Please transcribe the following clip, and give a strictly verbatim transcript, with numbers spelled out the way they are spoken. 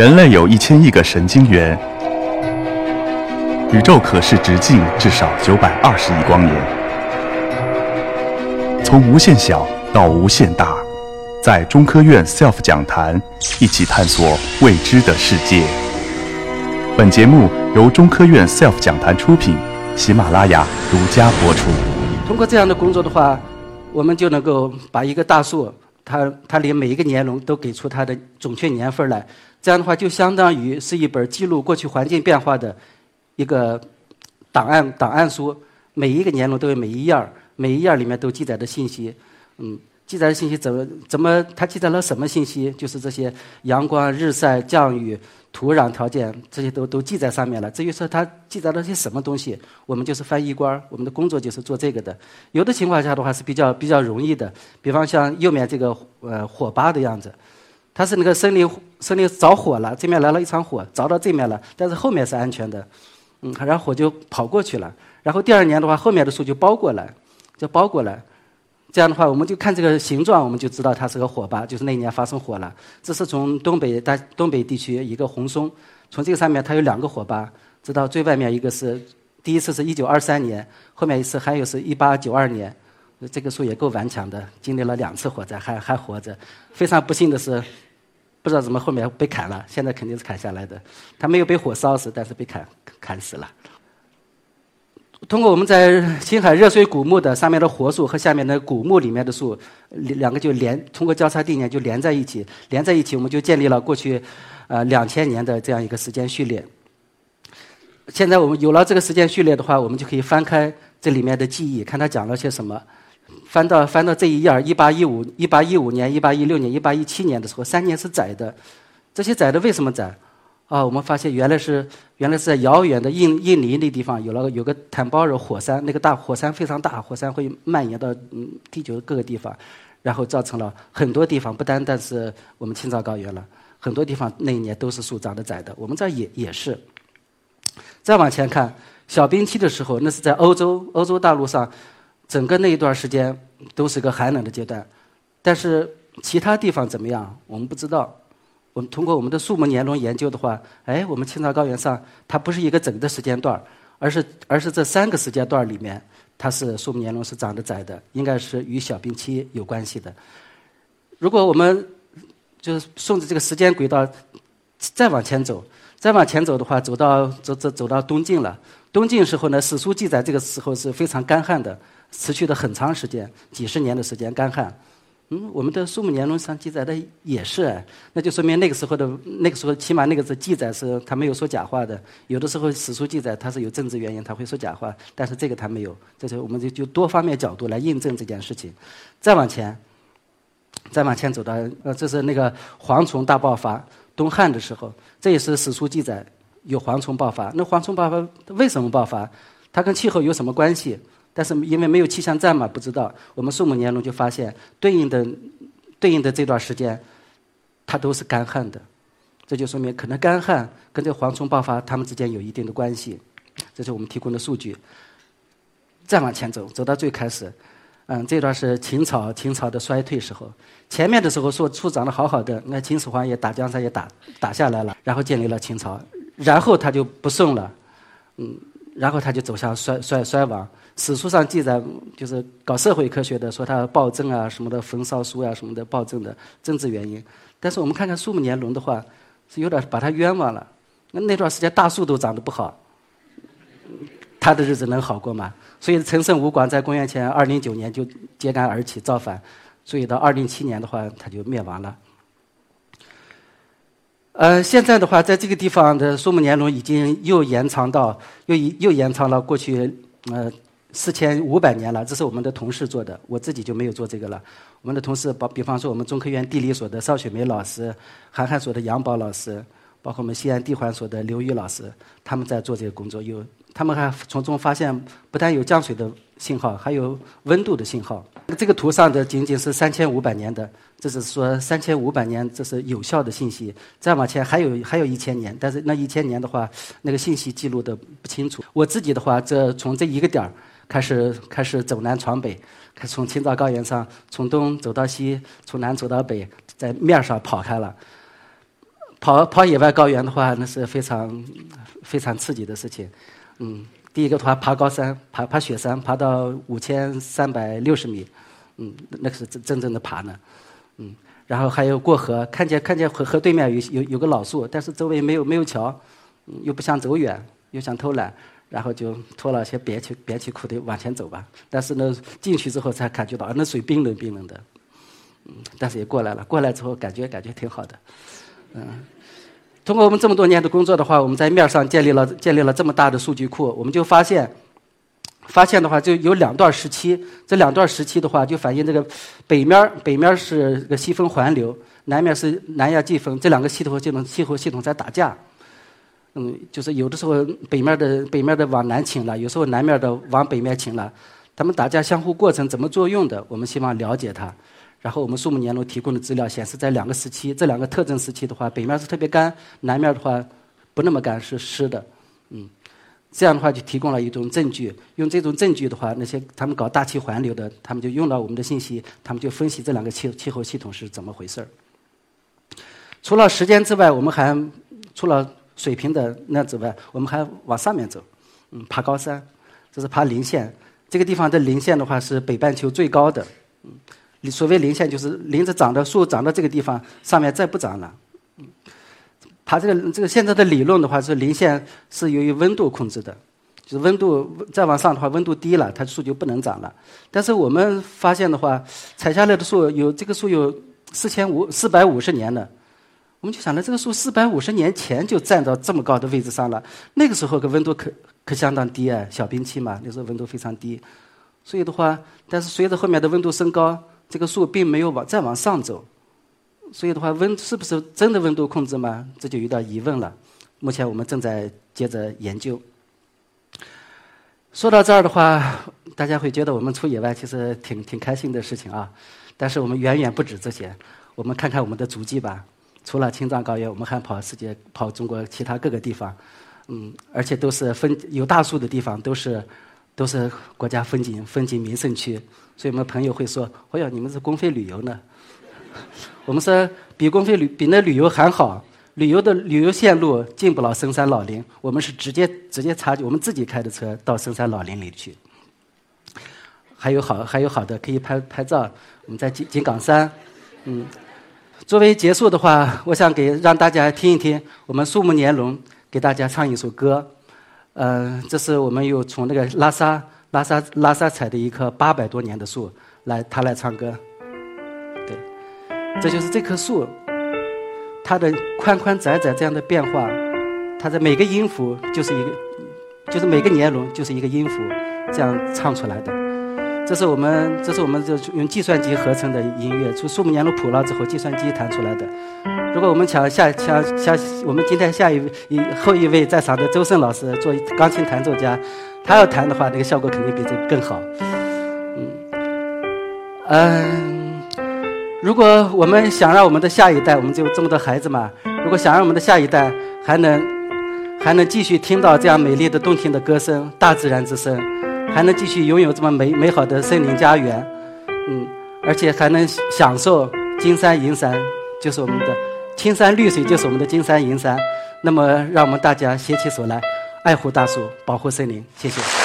人类有一千亿个神经元，宇宙可视直径至少九百二十亿光年。从无限小到无限大，在中科院 S E L F 讲坛一起探索未知的世界。本节目由中科院 S E L F 讲坛出品，喜马拉雅独家播出。通过这样的工作的话，我们就能够把一个大树，它它连每一个年轮都给出它的准确年份来。这样的话，就相当于是一本记录过去环境变化的一个档案档案书。每一个年轮都有每一页，每一页里面都记载的信息。嗯。记载的信息怎么怎么？它记载了什么信息？就是这些阳光、日晒、降雨、土壤条件，这些都都记在上面了。至于说它记载了些什么东西，我们就是翻译官，我们的工作就是做这个的。有的情况下的话是比较比较容易的，比方像右面这个呃火疤的样子，它是那个森林森林着火了，这面来了一场火，着到这面了，但是后面是安全的，嗯，然后火就跑过去了。然后第二年的话，后面的树就包过来，就包过来。这样的话，我们就看这个形状，我们就知道它是个火疤，就是那年发生火了。这是从东北大东北地区一个红松，从这个上面它有两个火疤，知道最外面一个是第一次是一九二三年，后面一次还有是一八九二年。这个树也够顽强的，经历了两次火灾还还活着。非常不幸的是，不知道怎么后面被砍了，现在肯定是砍下来的。它没有被火烧死，但是被砍砍死了。通过我们在青海热水古墓的上面的活树和下面的古墓里面的树，两个就连通过交叉地面就连在一起，连在一起我们就建立了过去呃两千年的这样一个时间序列。现在我们有了这个时间序列的话，我们就可以翻开这里面的记忆，看它讲了些什么。翻到翻到这一页，一八一五一八一五年、一八一六年、一八一七年的时候，三年是窄的。这些窄的为什么窄？啊、哦，我们发现原来是原来是在遥远的印印尼那地方有了有个坦包惹火山，那个大火山非常大，火山会蔓延到嗯地球各个地方，然后造成了很多地方不单单是我们青藏高原了，很多地方那一年都是树长得窄的，我们这儿也也是。再往前看，小冰期的时候，那是在欧洲欧洲大陆上，整个那一段时间都是个寒冷的阶段，但是其他地方怎么样，我们不知道。我们通过我们的树木年轮研究的话，哎，我们青藏高原上它不是一个整个时间段，而是而是这三个时间段里面，它是树木年轮是长得窄的，应该是与小冰期有关系的。如果我们就是顺着这个时间轨道再往前走，再往前走的话，走到走走走到东晋了。东晋时候呢，史书记载这个时候是非常干旱的，持续的很长时间，几十年的时间干旱。嗯，我们的树木年轮上记载的也是，那就说明那个时候的那个时候，起码那个是记载是他没有说假话的。有的时候史书记载他是有政治原因，他会说假话，但是这个他没有。这是我们就就多方面角度来印证这件事情。再往前，再往前走到呃，这是那个蝗虫大爆发，东汉的时候，这也是史书记载有蝗虫爆发。那蝗虫爆发为什么爆发？它跟气候有什么关系？但是因为没有气象站嘛，不知道。我们树木年轮就发现，对应的对应的这段时间，它都是干旱的，这就说明可能干旱跟这蝗虫爆发它们之间有一定的关系。这是我们提供的数据。再往前走，走到最开始，嗯，这段是秦朝，秦朝的衰退时候。前面的时候树树长得好好的，那秦始皇也打江山也打打下来了，然后建立了秦朝，然后他就不顺了，嗯。然后他就走向衰衰衰亡。史书上记载，就是搞社会科学的说他暴政啊什么的，焚烧书啊什么的，暴政的政治原因。但是我们看看树木年轮的话，是有点把他冤枉了。那那段时间大树都长得不好，他的日子能好过吗？所以陈胜吴广在公元前二零九年就揭竿而起造反，所以到二零七年的话他就灭亡了。呃，现在的话，在这个地方的树木年轮已经又延长到又又延长了过去呃四千五百年了。这是我们的同事做的，我自己就没有做这个了。我们的同事，比方说我们中科院地理所的邵雪梅老师、航海所的杨宝老师，包括我们西安地环所的刘玉老师，他们在做这个工作。有他们还从中发现，不但有降水的信号，还有温度的信号。这个图上的仅仅是三千五百年的，这是说三千五百年，这是有效的信息。再往前还有还有一千年，但是那一千年的话，那个信息记录的不清楚。我自己的话，这从这一个点儿开始开始走南闯北，开始从青藏高原上从东走到西，从南走到北，在面上跑开了。跑跑野外高原的话，那是非常非常刺激的事情。嗯，第一个的话，爬高山，爬爬雪山，爬到五千三百六十米，嗯，那个是真真正的爬呢。嗯，然后还有过河，看见看见河河对面有有有个老树，但是周围没有没有桥，又不想走远，又想偷懒。然后就脱了些别去别去裤腿往前走吧，但是呢，进去之后才感觉到，啊，那水冰冷冰冷的，嗯，但是也过来了。过来之后感觉感觉挺好的，嗯。通过我们这么多年的工作的话，我们在面上建立了建立了这么大的数据库，我们就发现，发现的话就有两段时期，这两段时期的话就反映这个北面北面是个西风环流，南面是南亚季风，这两个系统就能气候系统在打架。嗯，就是有的时候北面的北面的往南倾了，有时候南面的往北面倾了，他们打架相互过程怎么作用的，我们希望了解它。然后我们树木年轮提供的资料显示，在两个时期，这两个特征时期的话，北面是特别干，南面的话不那么干，是湿的。嗯，这样的话就提供了一种证据，用这种证据的话，那些他们搞大气环流的，他们就用到我们的信息，他们就分析这两个气气候系统是怎么回事儿。除了时间之外，我们还除了水平的那之外，我们还往上面走，嗯，爬高山，这是爬林线。这个地方的林线的话是北半球最高的，嗯，所谓林线就是林子长的树长到这个地方，上面再不长了。嗯，爬这个这个现在的理论的话是林线是由于温度控制的，就是温度再往上的话温度低了，它树就不能长了。但是我们发现的话，采下来的树有这个树有四千五四百五十年了。我们就想了，这个树四百五十年前就站到这么高的位置上了，那个时候的温度可可相当低哎，小冰期嘛，那时候温度非常低。所以的话，但是随着后面的温度升高，这个树并没有往再往上走。所以的话，温是不是真的温度控制吗？这就有点疑问了。目前我们正在接着研究。说到这儿的话，大家会觉得我们出野外其实挺挺开心的事情啊，但是我们远远不止这些。我们看看我们的足迹吧。除了青藏高原，我们还跑世界、跑中国其他各个地方，嗯，而且都是风有大树的地方，都是都是国家风景、风景名胜区。所以我们朋友会说：“哎呀，你们是公费旅游呢？”我们说比公费旅比那旅游还好，旅游的旅游线路进不了深山老林，我们是直接直接插我们自己开的车到深山老林里去。还有好还有好的可以拍拍照，我们在井井冈山，嗯。作为结束的话，我想给让大家听一听我们树木年轮给大家唱一首歌。嗯，这是我们又从那个拉萨、拉萨、拉萨采的一棵八百多年的树来，他来唱歌。对，这就是这棵树，它的宽宽窄窄这样的变化，它的每个音符就是一个，就是每个年轮就是一个音符，这样唱出来的。这是我们，这是我们就用计算机合成的音乐，从树木年轮谱了之后，计算机弹出来的。如果我们想下想下，我们今天下一一后一位在场的周胜老师做钢琴弹奏家，他要弹的话，那个效果肯定比这个更好。嗯，嗯，如果我们想让我们的下一代，我们就这么多孩子嘛，如果想让我们的下一代还能还能继续听到这样美丽的动听的歌声，大自然之声。还能继续拥有这么美美好的森林家园，嗯，而且还能享受金山银山，就是我们的青山绿水，就是我们的金山银山。那么，让我们大家携起手来，爱护大树，保护森林。谢谢。